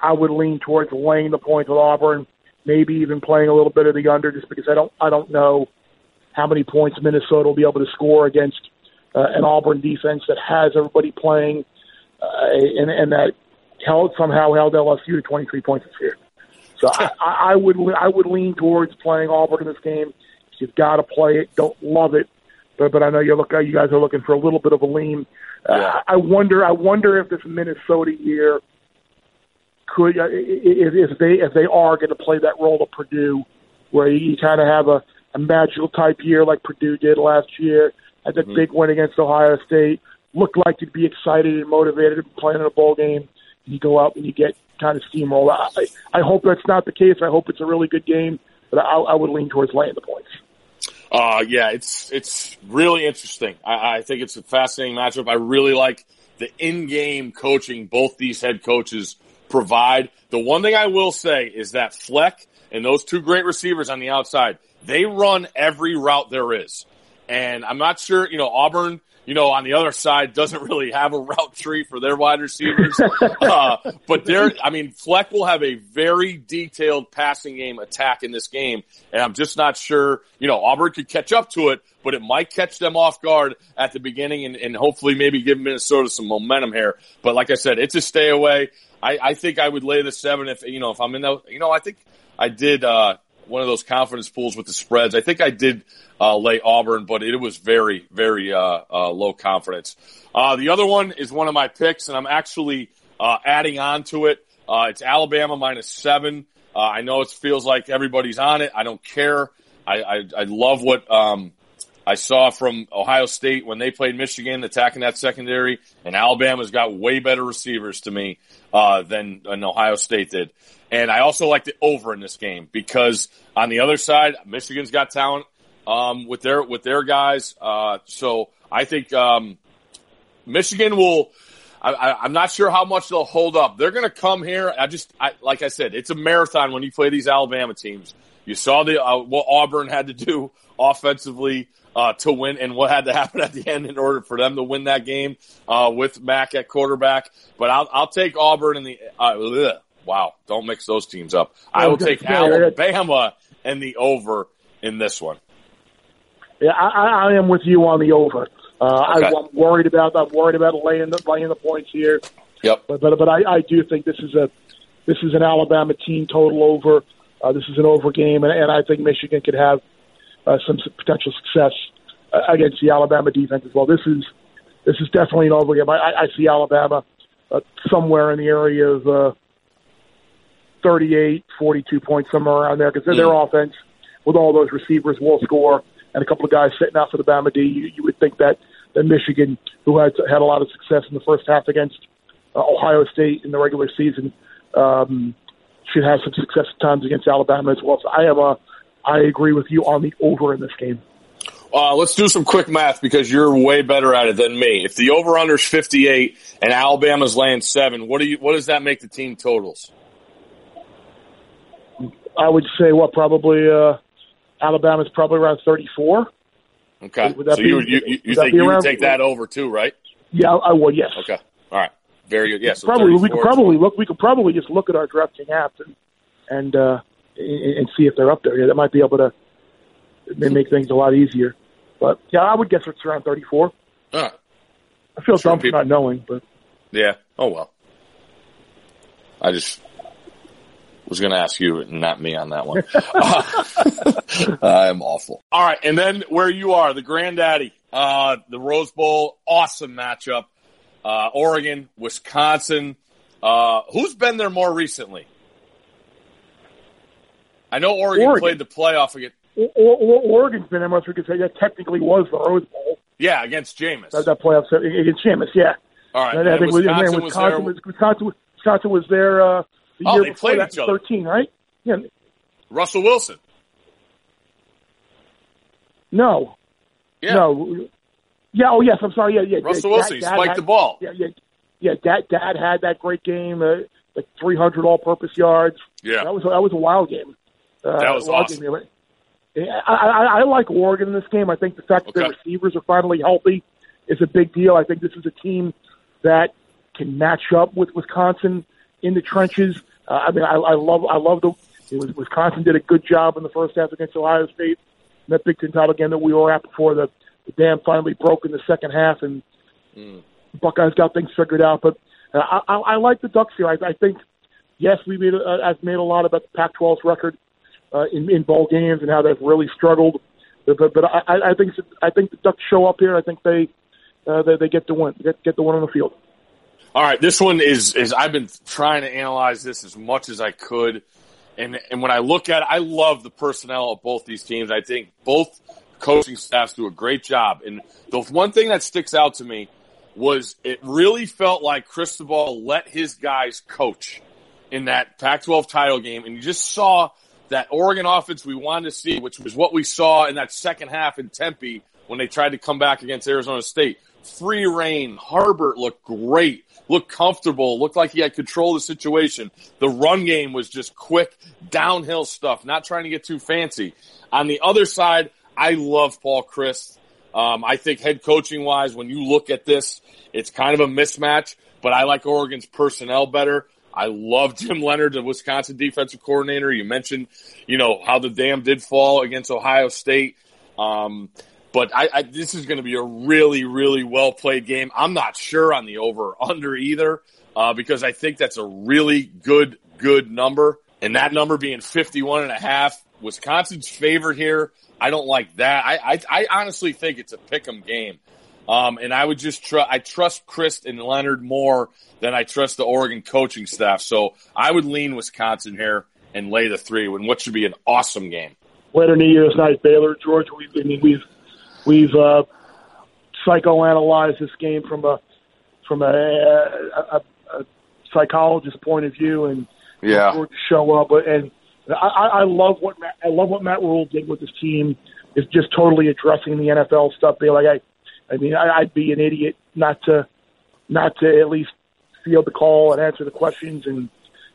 I would lean towards laying the points with Auburn, maybe even playing a little bit of the under, just because I don't I don't know how many points Minnesota will be able to score against Uh, an Auburn defense that has everybody playing uh, and, and that held somehow held L S U to twenty-three points this year. So I, I would I would lean towards playing Auburn in this game. You've got to play it. Don't love it, but but I know you look you guys are looking for a little bit of a lean. Uh, yeah. I wonder I wonder if this Minnesota year could uh, if, if they if they are going to play that role of Purdue, where you kind of have a, a magical type year like Purdue did last year. Had that mm-hmm. big win against Ohio State. Looked like you'd be excited and motivated and playing in a bowl game. You go out and you get kind of steamrolled. I, I hope that's not the case. I hope it's a really good game, but I, I would lean towards laying the points. Uh, yeah, it's it's really interesting. I, I think it's a fascinating matchup. I really like the in-game coaching both these head coaches provide. The one thing I will say is that Fleck and those two great receivers on the outside, they run every route there is. And I'm not sure, you know, Auburn, you know, on the other side doesn't really have a route tree for their wide receivers. uh, but they're, I mean, Fleck will have a very detailed passing game attack in this game. And I'm just not sure, you know, Auburn could catch up to it, but it might catch them off guard at the beginning and, and hopefully maybe give Minnesota some momentum here. But like I said, it's a stay away. I, I think I would lay the seven if, you know, if I'm in the, you know, I think I did, uh, one of those confidence pools with the spreads. I think I did uh, lay Auburn, but it was very, very uh, uh, low confidence. Uh, the other one is one of my picks, and I'm actually uh, adding on to it. Uh, it's Alabama minus seven. Uh, I know it feels like everybody's on it. I don't care. I, I, I love what, um, I saw from Ohio State when they played Michigan, attacking that secondary, and Alabama's got way better receivers to me uh than, than Ohio State did. And I also like the over in this game because on the other side, Michigan's got talent um with their with their guys. Uh so I think um Michigan will I, I, I'm not sure how much they'll hold up. They're gonna come here. I just I like I said, it's a marathon when you play these Alabama teams. You saw the uh, what Auburn had to do offensively uh to win and what had to happen at the end in order for them to win that game uh with Mack at quarterback. But I'll I'll take Auburn and the uh, wow, don't mix those teams up. I will take Alabama and the over in this one. Yeah, I, I am with you on the over. Uh okay. I, I'm worried about I'm worried about laying the laying the points here. Yep. But but, but I, I do think this is a this is an Alabama team total over. Uh, this is an over game, and, and I think Michigan could have uh, some potential success uh, against the Alabama defense as well. This is this is definitely an over game. I, I see Alabama uh, somewhere in the area of uh, thirty-eight, forty-two points, somewhere around there, because mm. their offense with all those receivers will score, and a couple of guys sitting out for the Bama D. You, you would think that, that Michigan, who had had a lot of success in the first half against uh, Ohio State in the regular season, um, should have some success at times against Alabama as well. So I am a, I agree with you on the over in this game. Uh, let's do some quick math because you're way better at it than me. If the over-under is fifty-eight and Alabama's laying seven, what do you? What does that make the team totals? I would say what probably uh, Alabama's probably around thirty-four. Okay, would that so be, you you, you, you think you would take that over too, right? Yeah, I would. Yes. Okay. All right. Very good. Yes, yeah, so probably we could probably look. We could probably just look at our drafting apps and and, uh, and see if they're up there. Yeah, that might be able to make things a lot easier. But yeah, I would guess it's around thirty-four. All right. I feel dumb for not knowing, but yeah. Oh well. I just was going to ask you, not me, on that one. uh, I am awful. All right, and then where you are, the granddaddy, uh, the Rose Bowl, awesome matchup. Uh, Oregon, Wisconsin. Uh, who's been there more recently? I know Oregon, Oregon. played the playoff against. O- o- Oregon's been there most we could say that technically was the Rose Bowl. Yeah, against Jameis. That, that playoff set, against Jameis, yeah. All right. And I think Wisconsin, man, Wisconsin, was there. Was, Wisconsin, Wisconsin was there uh, the oh, year they played each other. thirteen, right? Yeah. Russell Wilson. No. Yeah. No. Yeah, oh, yes, I'm sorry. Yeah, yeah. Russell Dad, Wilson, he spiked had, the ball. Yeah, yeah, yeah. Dad, Dad had that great game, uh, like three hundred all-purpose yards. Yeah. That was, that was a wild game. Uh, that was awesome. Game. I, I, I like Oregon in this game. I think the fact okay. that their receivers are finally healthy is a big deal. I think this is a team that can match up with Wisconsin in the trenches. Uh, I mean, I, I love I love the it was, Wisconsin did a good job in the first half against Ohio State. And that Big Ten title game that we were at before the The dam finally broke in the second half, and mm. Buckeyes got things figured out. But uh, I, I like the Ducks here. I, I think, yes, we made. Uh, I've made a lot about the Pac twelve's record uh, in, in bowl games and how they've really struggled. But, but, but I, I think I think the Ducks show up here. I think they uh, they, they get the win. Get, get the win on the field. All right, this one is is I've been trying to analyze this as much as I could, and and when I look at it, I love the personnel of both these teams. I think both coaching staffs do a great job. And the one thing that sticks out to me was it really felt like Cristobal let his guys coach in that Pac twelve title game. And you just saw that Oregon offense we wanted to see, which was what we saw in that second half in Tempe when they tried to come back against Arizona State. Free reign. Harbert looked great, looked comfortable, looked like he had control of the situation. The run game was just quick, downhill stuff, not trying to get too fancy. On the other side, I love Paul Chryst. Um, I think head coaching-wise, when you look at this, it's kind of a mismatch, but I like Oregon's personnel better. I love Jim Leonard, the Wisconsin defensive coordinator. You mentioned, you know, how the dam did fall against Ohio State. Um, but I, I, this is going to be a really, really well-played game. I'm not sure on the over or under either uh, because I think that's a really good, good number. And that number being fifty-one and a half, Wisconsin's favored here. I don't like that. I I, I honestly think it's a pick 'em game. Um, and I would just tr- I trust Chris and Leonard more than I trust the Oregon coaching staff. So I would lean Wisconsin here and lay the three when what should be an awesome game. Later in the year, it's night Baylor, Georgia. We, I mean, we've we've uh, psychoanalyzed this game from a from a, a, a psychologist's point of view, and yeah, Georgia show up. And I, I love what Matt, I love what Matt Rhule did with this team. It's just totally addressing the N F L stuff. Be like, I. I mean, I'd be an idiot not to, not to at least field the call and answer the questions and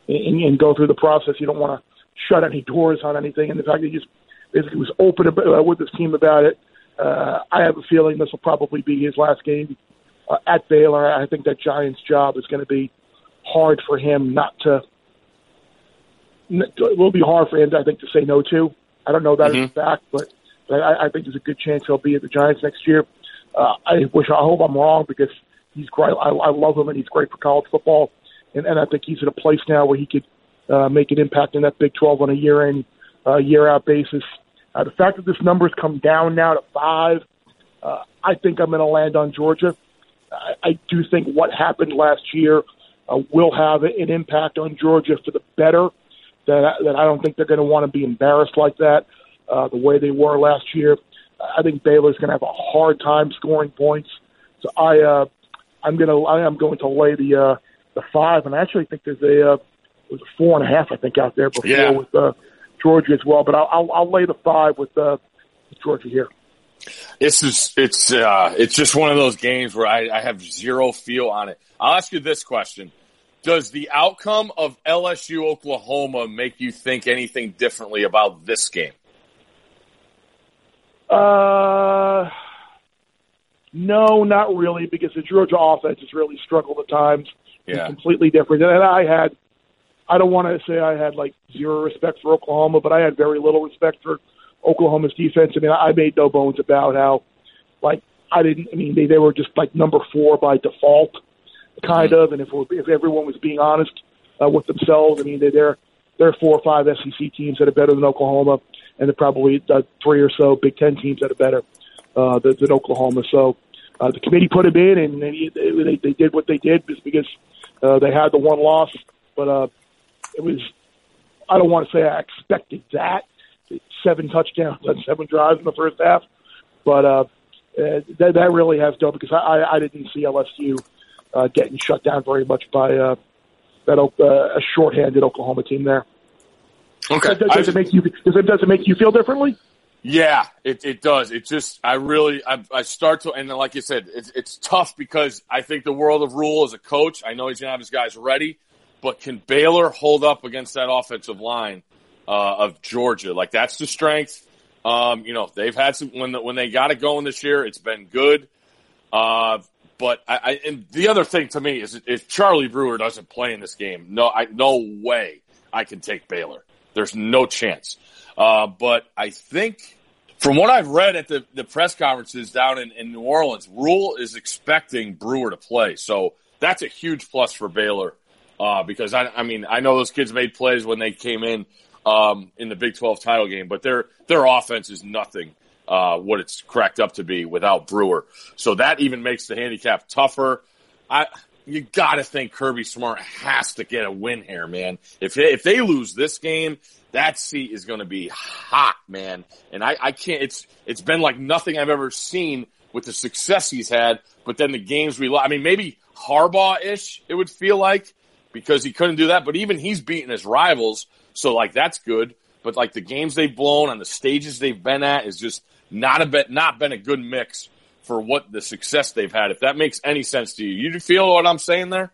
and, and go through the process. You don't want to shut any doors on anything. And the fact that he just basically was open about, uh, with his team about it, uh, I have a feeling this will probably be his last game uh, at Baylor. I think that Giants job is going to be hard for him not to. It will be hard for him, I think, to say no to. I don't know that mm-hmm. as a fact, but, but I, I think there's a good chance he'll be at the Giants next year. Uh, I wish, I hope I'm wrong, because he's great. I, I love him, and he's great for college football. And, and I think he's in a place now where he could uh, make an impact in that Big twelve on a year-in, uh, year-out basis. Uh, the fact that this number's come down now to five, uh, I think I'm going to land on Georgia. I, I do think what happened last year uh, will have an impact on Georgia for the better, that I, that I don't think they're going to want to be embarrassed like that uh, the way they were last year. I think Baylor's going to have a hard time scoring points, so I, uh, I'm going to, I am going to lay the uh, the five, and I actually think there's a uh, there's a four and a half, I think, out there before yeah. with uh, Georgia as well, but I'll, I'll, I'll lay the five with uh, Georgia here. This is it's uh, it's just one of those games where I, I have zero feel on it. I'll ask you this question: does the outcome of L S U Oklahoma make you think anything differently about this game? Uh, no, not really, because the Georgia offense has really struggled at times. Yeah. It's completely different. And I had, I don't want to say I had like zero respect for Oklahoma, but I had very little respect for Oklahoma's defense. I mean, I made no bones about how, like, I didn't, I mean, they, they were just like number four by default, kind mm-hmm. of. And if if everyone was being honest uh, with themselves, I mean, they, they're, there are four or five S E C teams that are better than Oklahoma, and there are probably uh, three or so Big Ten teams that are better uh, than, than Oklahoma. So uh, the committee put them in, and they, they, they did what they did just because uh, they had the one loss. But uh, it was – I don't want to say I expected that, seven touchdowns and seven drives in the first half. But uh, that, that really has done because I, I didn't see L S U uh, getting shut down very much by uh, – that uh, a shorthanded Oklahoma team there. Okay. Does, does, it make you, does, it, does it make you feel differently? Yeah, it, it does. It just, I really, I, I start to, and like you said, it's, it's tough because I think the world of Rhule as a coach, I know he's going to have his guys ready, but can Baylor hold up against that offensive line uh, of Georgia? Like, that's the strength. Um, you know, they've had some, when, the, when they got it going this year, it's been good. Uh, But I, I and the other thing to me is if Charlie Brewer doesn't play in this game, no, I, no way I can take Baylor. There's no chance. Uh, but I think from what I've read at the, the press conferences down in, in New Orleans, Rhule is expecting Brewer to play. So that's a huge plus for Baylor uh, because, I, I mean, I know those kids made plays when they came in um, in the Big twelve title game, but their their offense is nothing. Uh, what it's cracked up to be without Brewer. So that even makes the handicap tougher. I, you gotta think Kirby Smart has to get a win here, man. If they, if they lose this game, that seat is gonna be hot, man. And I, I can't, it's, it's been like nothing I've ever seen with the success he's had, but then the games we lost, I mean, maybe Harbaugh-ish, it would feel like, because he couldn't do that, but even he's beating his rivals. So like, that's good. But like the games they've blown on the stages they've been at is just, Not a bit, not been a good mix for what the success they've had. If that makes any sense to you, you feel what I'm saying there?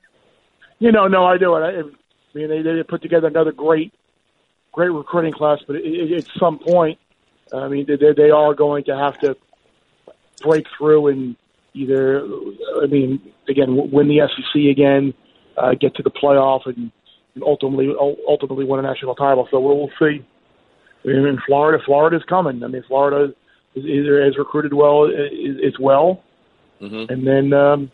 You know, no, I do. I, I mean, they, they put together another great, great recruiting class, but it, it, at some point, I mean, they, they are going to have to break through and either, I mean, again, win the S E C again, uh, get to the playoff, and, and ultimately, ultimately win a national title. So we'll, we'll see. I mean, in Florida, Florida's coming. I mean, Florida. Either has recruited well as well, mm-hmm. and then um,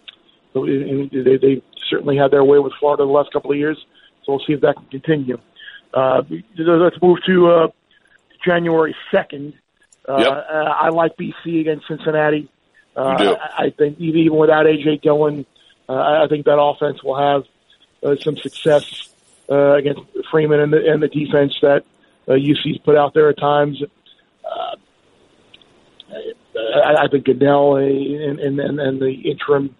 they, they certainly had their way with Florida the last couple of years. So we'll see if that can continue. Uh, let's move to uh, January second. Uh, yep. I like B C against Cincinnati. Uh, you do. I, I think even without A J Dillon, uh, I think that offense will have uh, some success uh, against Freeman and the, and the defense that uh, U C's put out there at times. Uh, I, I think Goodell and, and, and the interim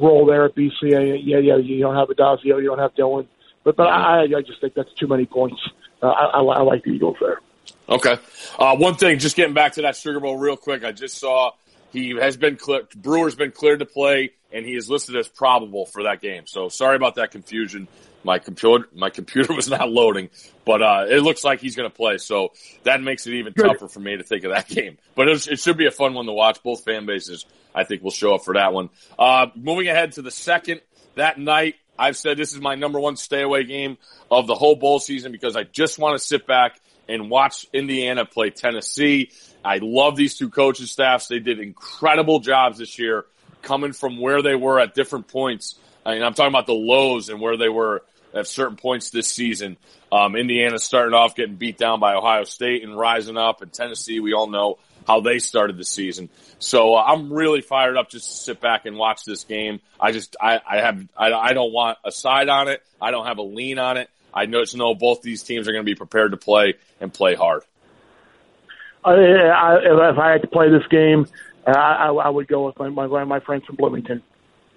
role there at B C, yeah, yeah, you don't have Adazio, you don't have Dillon. But, but I, I just think that's too many points. Uh, I, I, I like the Eagles there. Okay. Uh, one thing, just getting back to that Sugar Bowl real quick, I just saw he has been – Brewer's been cleared to play, and he is listed as probable for that game. So sorry about that confusion. My computer my computer was not loading, but uh, it looks like he's going to play. So that makes it even Good. tougher for me to think of that game. But it, it should be a fun one to watch. Both fan bases, I think, will show up for that one. Uh, moving ahead to the second, that night, I've said this is my number one stay-away game of the whole bowl season because I just want to sit back and watch Indiana play Tennessee. I love these two coaching staffs. They did incredible jobs this year coming from where they were at different points. I mean, I'm talking about the lows and where they were at certain points this season. Um, Indiana started off getting beat down by Ohio State and rising up. And Tennessee, we all know how they started the season. So uh, I'm really fired up just to sit back and watch this game. I just, I, I have, I, I don't want a side on it. I don't have a lean on it. I just know both these teams are going to be prepared to play and play hard. Uh, I, if I had to play this game, uh, I, I would go with my, my, my friends from Bloomington.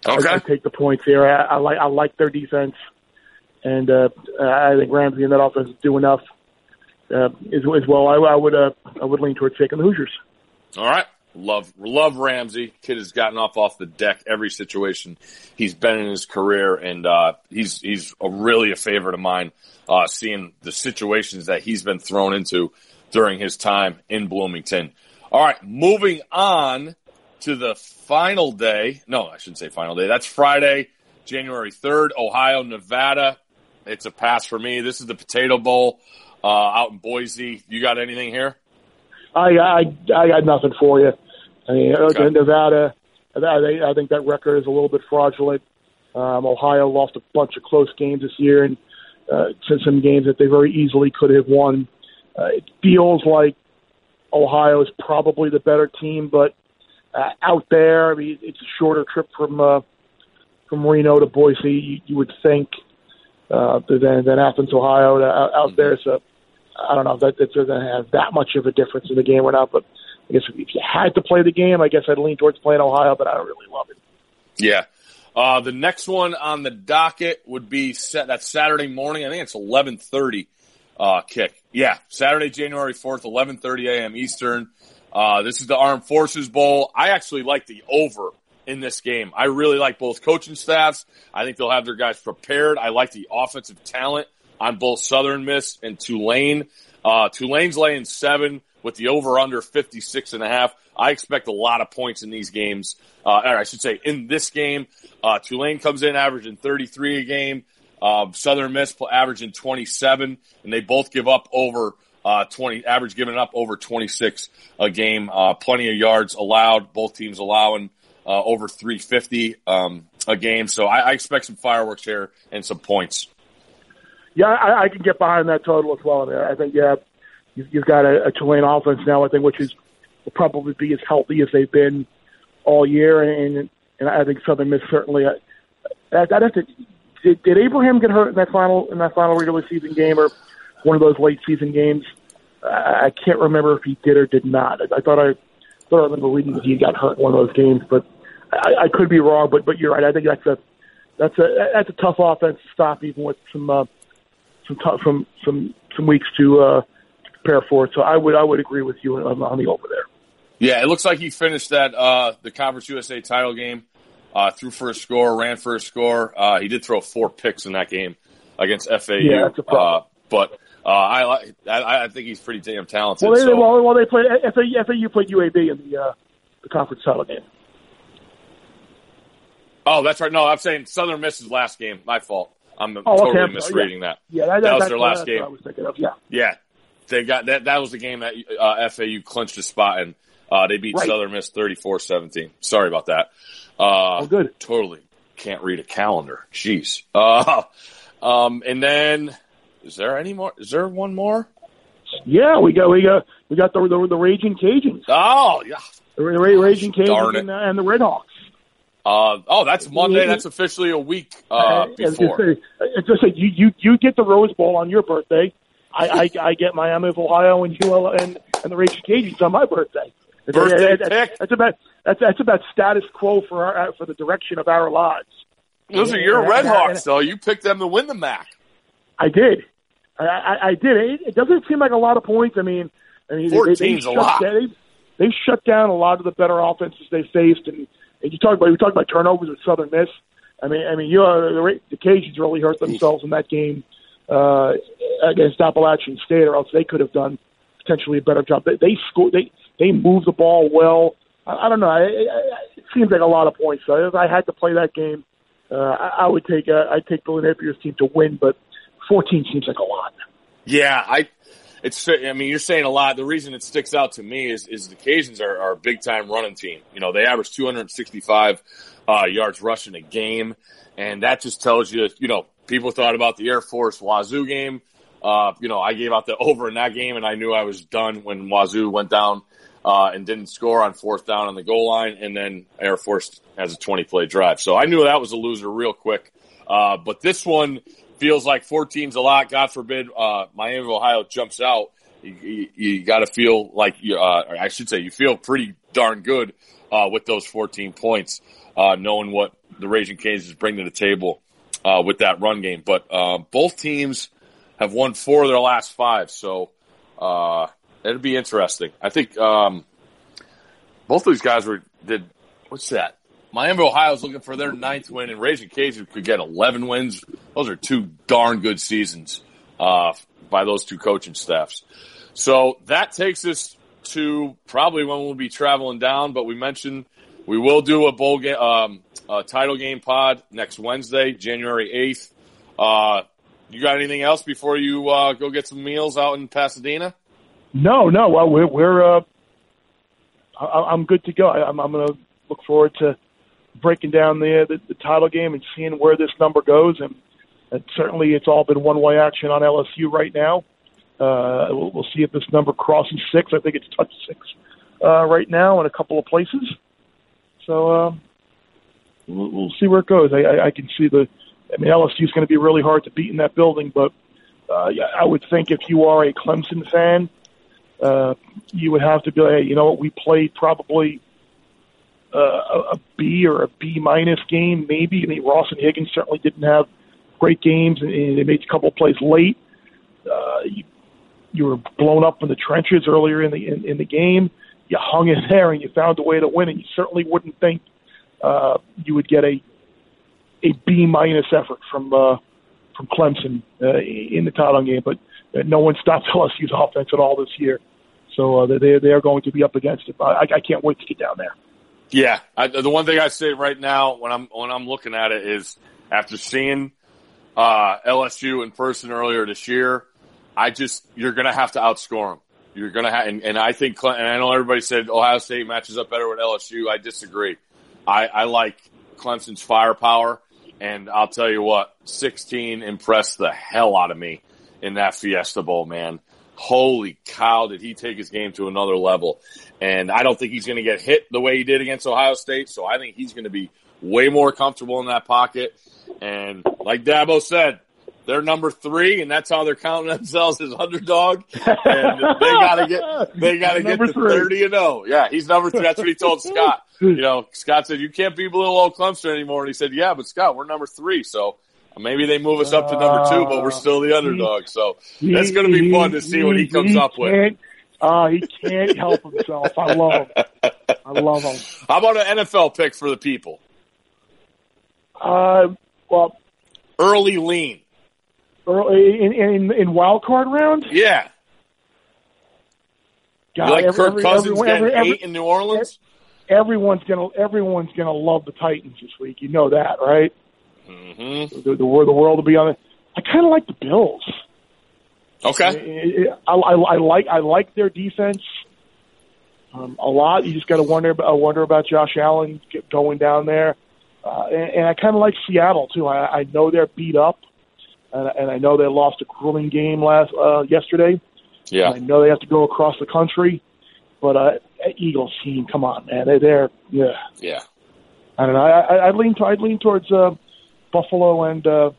Okay. I, I take the points here. I, I like, I like their defense. And uh, I think Ramsey and that offense do enough. Uh, as, as well, I, I would uh, I would lean towards taking the Hoosiers. All right, love love Ramsey. Kid has gotten off off the deck every situation he's been in his career, and uh, he's he's a really a favorite of mine. Uh, seeing the situations that he's been thrown into during his time in Bloomington. All right, moving on to the final day. No, I shouldn't say final day. That's Friday, January third, Ohio, Nevada. It's a pass for me. This is the Potato Bowl. Uh, out in Boise, you got anything here? I I, I got nothing for you. I mean, okay. Nevada, I, I think that record is a little bit fraudulent. Um, Ohio lost a bunch of close games this year, and uh, some games that they very easily could have won. Uh, it feels like Ohio is probably the better team, but uh, out there, I mean, it's a shorter trip from uh, from Reno to Boise. You, you would think uh, than than Athens, Ohio, to, out, out mm-hmm. there, so. I don't know if that, that's going to have that much of a difference in the game or not, but I guess if you had to play the game, I guess I'd lean towards playing Ohio, but I don't really love it. Yeah. Uh, the next one on the docket would be set that Saturday morning. I think it's eleven thirty uh, kick. Yeah, Saturday, January fourth, eleven thirty a.m. Eastern. Uh, this is the Armed Forces Bowl. I actually like the over in this game. I really like both coaching staffs. I think they'll have their guys prepared. I like the offensive talent on both Southern Miss and Tulane. Uh, Tulane's laying seven with the over-under fifty-six and a half. I expect a lot of points in these games. Uh, or I should say in this game. Uh, Tulane comes in averaging thirty-three a game. Uh, Southern Miss averaging twenty-seven. And they both give up over uh, twenty, average giving up over twenty-six a game. Uh, plenty of yards allowed. Both teams allowing uh, over three fifty um, a game. So I, I expect some fireworks here and some points. Yeah, I, I can get behind that total as well. I think, yeah, you've, you've got a, a Tulane offense now, I think, which is will probably be as healthy as they've been all year. And and I think Southern Miss certainly. I, I'd have to. Did, did Abraham get hurt in that final in that final regular season game or one of those late season games? I, I can't remember if he did or did not. I, I thought I thought I remember reading that he got hurt in one of those games, but I, I could be wrong. But but you're right. I think that's a that's a that's a tough offense to stop, even with some. Uh, Some, some some some weeks to, uh, to prepare for it, so I would I would agree with you on, on the over there. Yeah, it looks like he finished that uh, the Conference U S A title game, uh, threw for a score, ran for a score. Uh, he did throw four picks in that game against F A U. Yeah, that's a problem. Uh, but uh, I, I I think he's pretty damn talented. Well, they, so. well, well, they played F A U played U A B in the uh, the conference title game. Oh, that's right. No, I'm saying Southern Miss's last game. My fault. I'm oh, totally okay. misreading yeah. that. Yeah, that, that, that was their last game. I was thinking of. Yeah. yeah, they got that. That was the game that uh, F A U clinched a spot and uh, they beat right. Southern Miss thirty-four seventeen. Sorry about that. Uh, oh, good. Totally can't read a calendar. Jeez. Uh, um, and then is there any more? Is there one more? Yeah, we got we got we got the the, the Raging Cajuns. Oh yeah, The Raging Cajuns and, uh, and the Redhawks. Uh, oh, that's Monday. That's officially a week uh, before. It's just like you, you, you get the Rose Bowl on your birthday. I, I, I get Miami of Ohio and U L and, and the Raging Cajuns on my birthday. Birthday that's, pick. That's about that's that's about status quo for our, for the direction of our lives. Those are your Redhawks, though. You picked them to win the M A C. I did. I, I, I did. It, it doesn't seem like a lot of points. I mean, I mean, fourteen's a lot. They, they shut down a lot of the better offenses they faced, and, and you talk about we talked about turnovers with Southern Miss. I mean, I mean, you know, the Cajuns really hurt themselves in that game uh, against Appalachian State, or else they could have done potentially a better job. They they scored. They they moved the ball well. I, I don't know. I, I, it seems like a lot of points. So if I had to play that game, uh, I, I would take uh, I'd take Billy Napier's team to win, but fourteen seems like a lot. Yeah, I. It's. I mean, you're saying a lot. The reason it sticks out to me is, is the Cajuns are, are a big time running team. You know, they average two hundred sixty-five uh, yards rushing a game, and that just tells you. You know, people thought about the Air Force Wazoo game. Uh, you know, I gave out the over in that game, and I knew I was done when Wazoo went down uh, and didn't score on fourth down on the goal line, and then Air Force has a twenty play drive. So I knew that was a loser real quick. Uh, but this one. Feels like fourteen's a lot. God forbid uh, Miami of Ohio jumps out. You, you, you got to feel like you. Uh, I should say you feel pretty darn good uh, with those fourteen points, uh, knowing what the Raging Cajuns bring to the table uh, with that run game. But uh, both teams have won four of their last five, so uh, it'll be interesting. I think um, both of these guys were did. What's that? Miami, Ohio's looking for their ninth win, and Raging Cajuns could get eleven wins. Those are two darn good seasons uh, by those two coaching staffs. So that takes us to probably when we'll be traveling down, but we mentioned we will do a bowl game, um, a title game pod next Wednesday, January eighth. Uh, you got anything else before you uh, go get some meals out in Pasadena? No, no. Well, we're, we're uh, I- I'm good to go. I- I'm, I'm going to look forward to breaking down the, the the title game and seeing where this number goes. And, and certainly it's all been one-way action on L S U right now. Uh, we'll, we'll see if this number crosses six. I think it's touched six uh, right now in a couple of places. So uh, we'll, we'll see where it goes. I, I, I can see the – I mean, L S U is going to be really hard to beat in that building, but uh, I would think if you are a Clemson fan, uh, you would have to be like, hey, you know what, we played probably – Uh, a B or a B minus game, maybe. I mean, Ross and Higgins certainly didn't have great games, and they made a couple of plays late. Uh, you, you were blown up in the trenches earlier in the in, in the game. You hung in there, and you found a way to win. And you certainly wouldn't think uh, you would get a a B minus effort from uh, from Clemson uh, in the title game. But no one stopped L S U's offense at all this year, so uh, they they are going to be up against it. I, I can't wait to get down there. Yeah, I, the one thing I say right now when I'm when I'm looking at it is after seeing uh, L S U in person earlier this year, I just you're going to have to outscore them. You're going to have, and, and I think, and I know everybody said Ohio State matches up better with L S U. I disagree. I, I like Clemson's firepower, and I'll tell you what, sixteen impressed the hell out of me in that Fiesta Bowl, man. Holy cow, did he take his game to another level. And I don't think he's going to get hit the way he did against Ohio State, so I think he's going to be way more comfortable in that pocket. And like Dabo said, they're number three, and that's how they're counting themselves as underdog. And they got to get they got to get to thirty and oh. Yeah, he's number three. That's what he told Scott. You know, Scott said, you can't be little old Clemson anymore. And he said, yeah, but Scott, we're number three, so maybe they move us up to number two, but we're still the underdog. So that's going to be fun to see what he comes he up with. Uh, he can't help himself. I love him. I love him. How about an N F L pick for the people? Uh, well, early lean. Early in in, in wild card round? Yeah. God, you like every, Kirk every, Cousins every, getting every, eight in New Orleans? Everyone's gonna everyone's gonna love the Titans this week. You know that, right? Mm-hmm. The, the, the world will be on it. I kind of like the Bills. Okay. I, I, I, I like I like their defense um, a lot. You just got to wonder wonder about Josh Allen going down there, uh, and, and I kind of like Seattle too. I, I know they're beat up, and, and I know they lost a grueling game last uh, yesterday. Yeah. And I know they have to go across the country, but uh, Eagles team. Come on, man. They're, they're yeah. Yeah. I don't know. I, I lean. I lean towards uh, Buffalo and uh,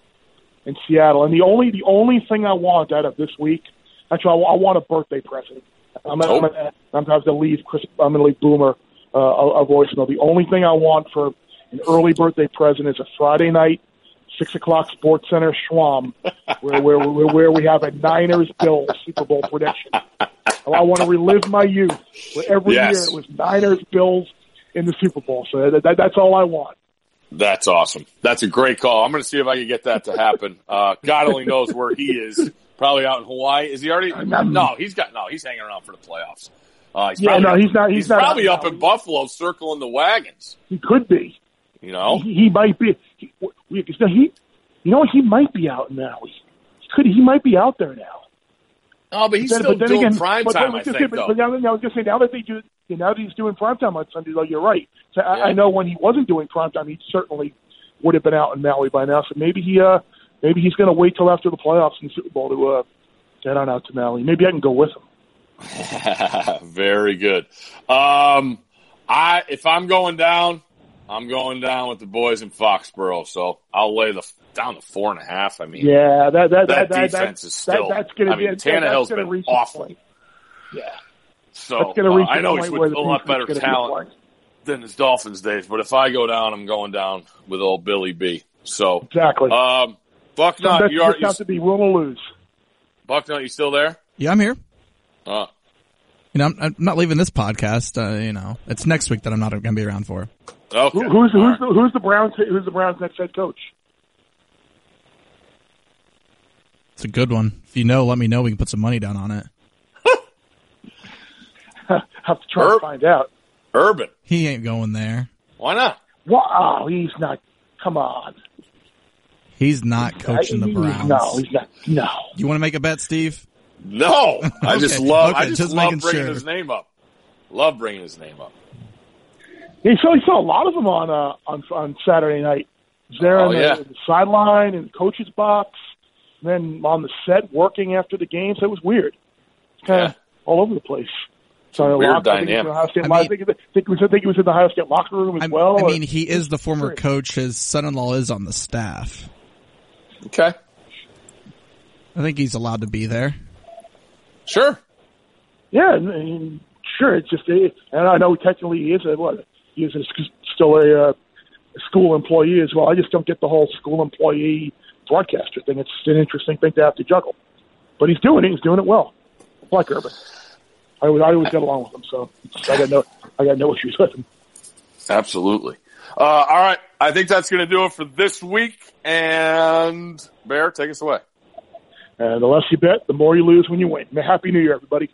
and Seattle. And the only the only thing I want out of this week, actually, I, I want a birthday present. I'm oh. I'm, I'm, I'm going to leave Chris. I'm going to leave Boomer uh, a, a voicemail. The only thing I want for an early birthday present is a Friday night, six o'clock Sports Center Schwam, where where where we have a Niners Bills Super Bowl prediction. I want to relive my youth, where every yes. year it was Niners Bills in the Super Bowl. So that, that, that's all I want. That's awesome. That's a great call. I'm going to see if I can get that to happen. Uh, God only knows where he is. Probably out in Hawaii. Is he already? No, he's got no. He's hanging around for the playoffs. Uh, he's yeah, no, he's not. He's, he's not probably up now. In Buffalo, circling the wagons. He could be. You know, he, he might be. He, he, you know, he might be out now. He could. He might be out there now. Oh, but he's but still then, doing again, prime time, I think, say, though. But now, now, I was just saying, now that they do, now that he's doing prime time on Sundays, oh, you're right. So yeah. I, I know when he wasn't doing prime time, he certainly would have been out in Maui by now. So maybe he, uh, maybe he's going to wait till after the playoffs and Super Bowl to uh, get on out to Maui. Maybe I can go with him. Very good. Um, I if I'm going down, I'm going down with the boys in Foxborough. So I'll lay the. Down to four and a half. I mean, yeah, that that, that, that defense that, is still. That, that's going to I mean, be. Tannehill's that's been awful. Yeah. So uh, I know he's with a lot better talent than his Dolphins days, but if I go down, I'm going down with old Billy B. So exactly. Um, Bucknut, you are. You have to be win or lose. Bucknut, you still there? Yeah, I'm here. Uh you know, I'm, I'm not leaving this podcast. Uh, you know, it's next week that I'm not going to be around for. Okay. Who, who's who's right. the, who's the Browns? Who's the Browns' next head coach? It's a good one. If you know, let me know. We can put some money down on it. I'll have to try Urban. to find out. Urban. He ain't going there. Why not? Wow, he's not. Come on. He's not coaching I, the Browns. No, he's not. No. You want to make a bet, Steve? No. okay. I just love, okay, I just just love bringing sure. his name up. Love bringing his name up. He saw, he saw a lot of them on, uh, on, on Saturday night. They're oh, on the, yeah. the sideline and coach's box. Then on the set, working after the games, so it was weird. It's kind yeah. of all over the place. So weird dynamic. I think, I, mean, I think he was in the Ohio State locker room as I, well. I mean, or, he is the former weird. coach. His son-in-law is on the staff. Okay. I think he's allowed to be there. Sure. Yeah, I mean, sure. It's just, it, and I know technically he is a what? He is a, still a uh, school employee as well. I just don't get the whole school employee. Broadcaster thing. It's an interesting thing to have to juggle, but he's doing it. He's doing it well. I like Urban. I always, I always get along with him, so I got no, I got no issues with him. Absolutely. Uh, all right, I think that's going to do it for this week. And Bear, take us away. And the less you bet, the more you lose when you win. Happy New Year, everybody.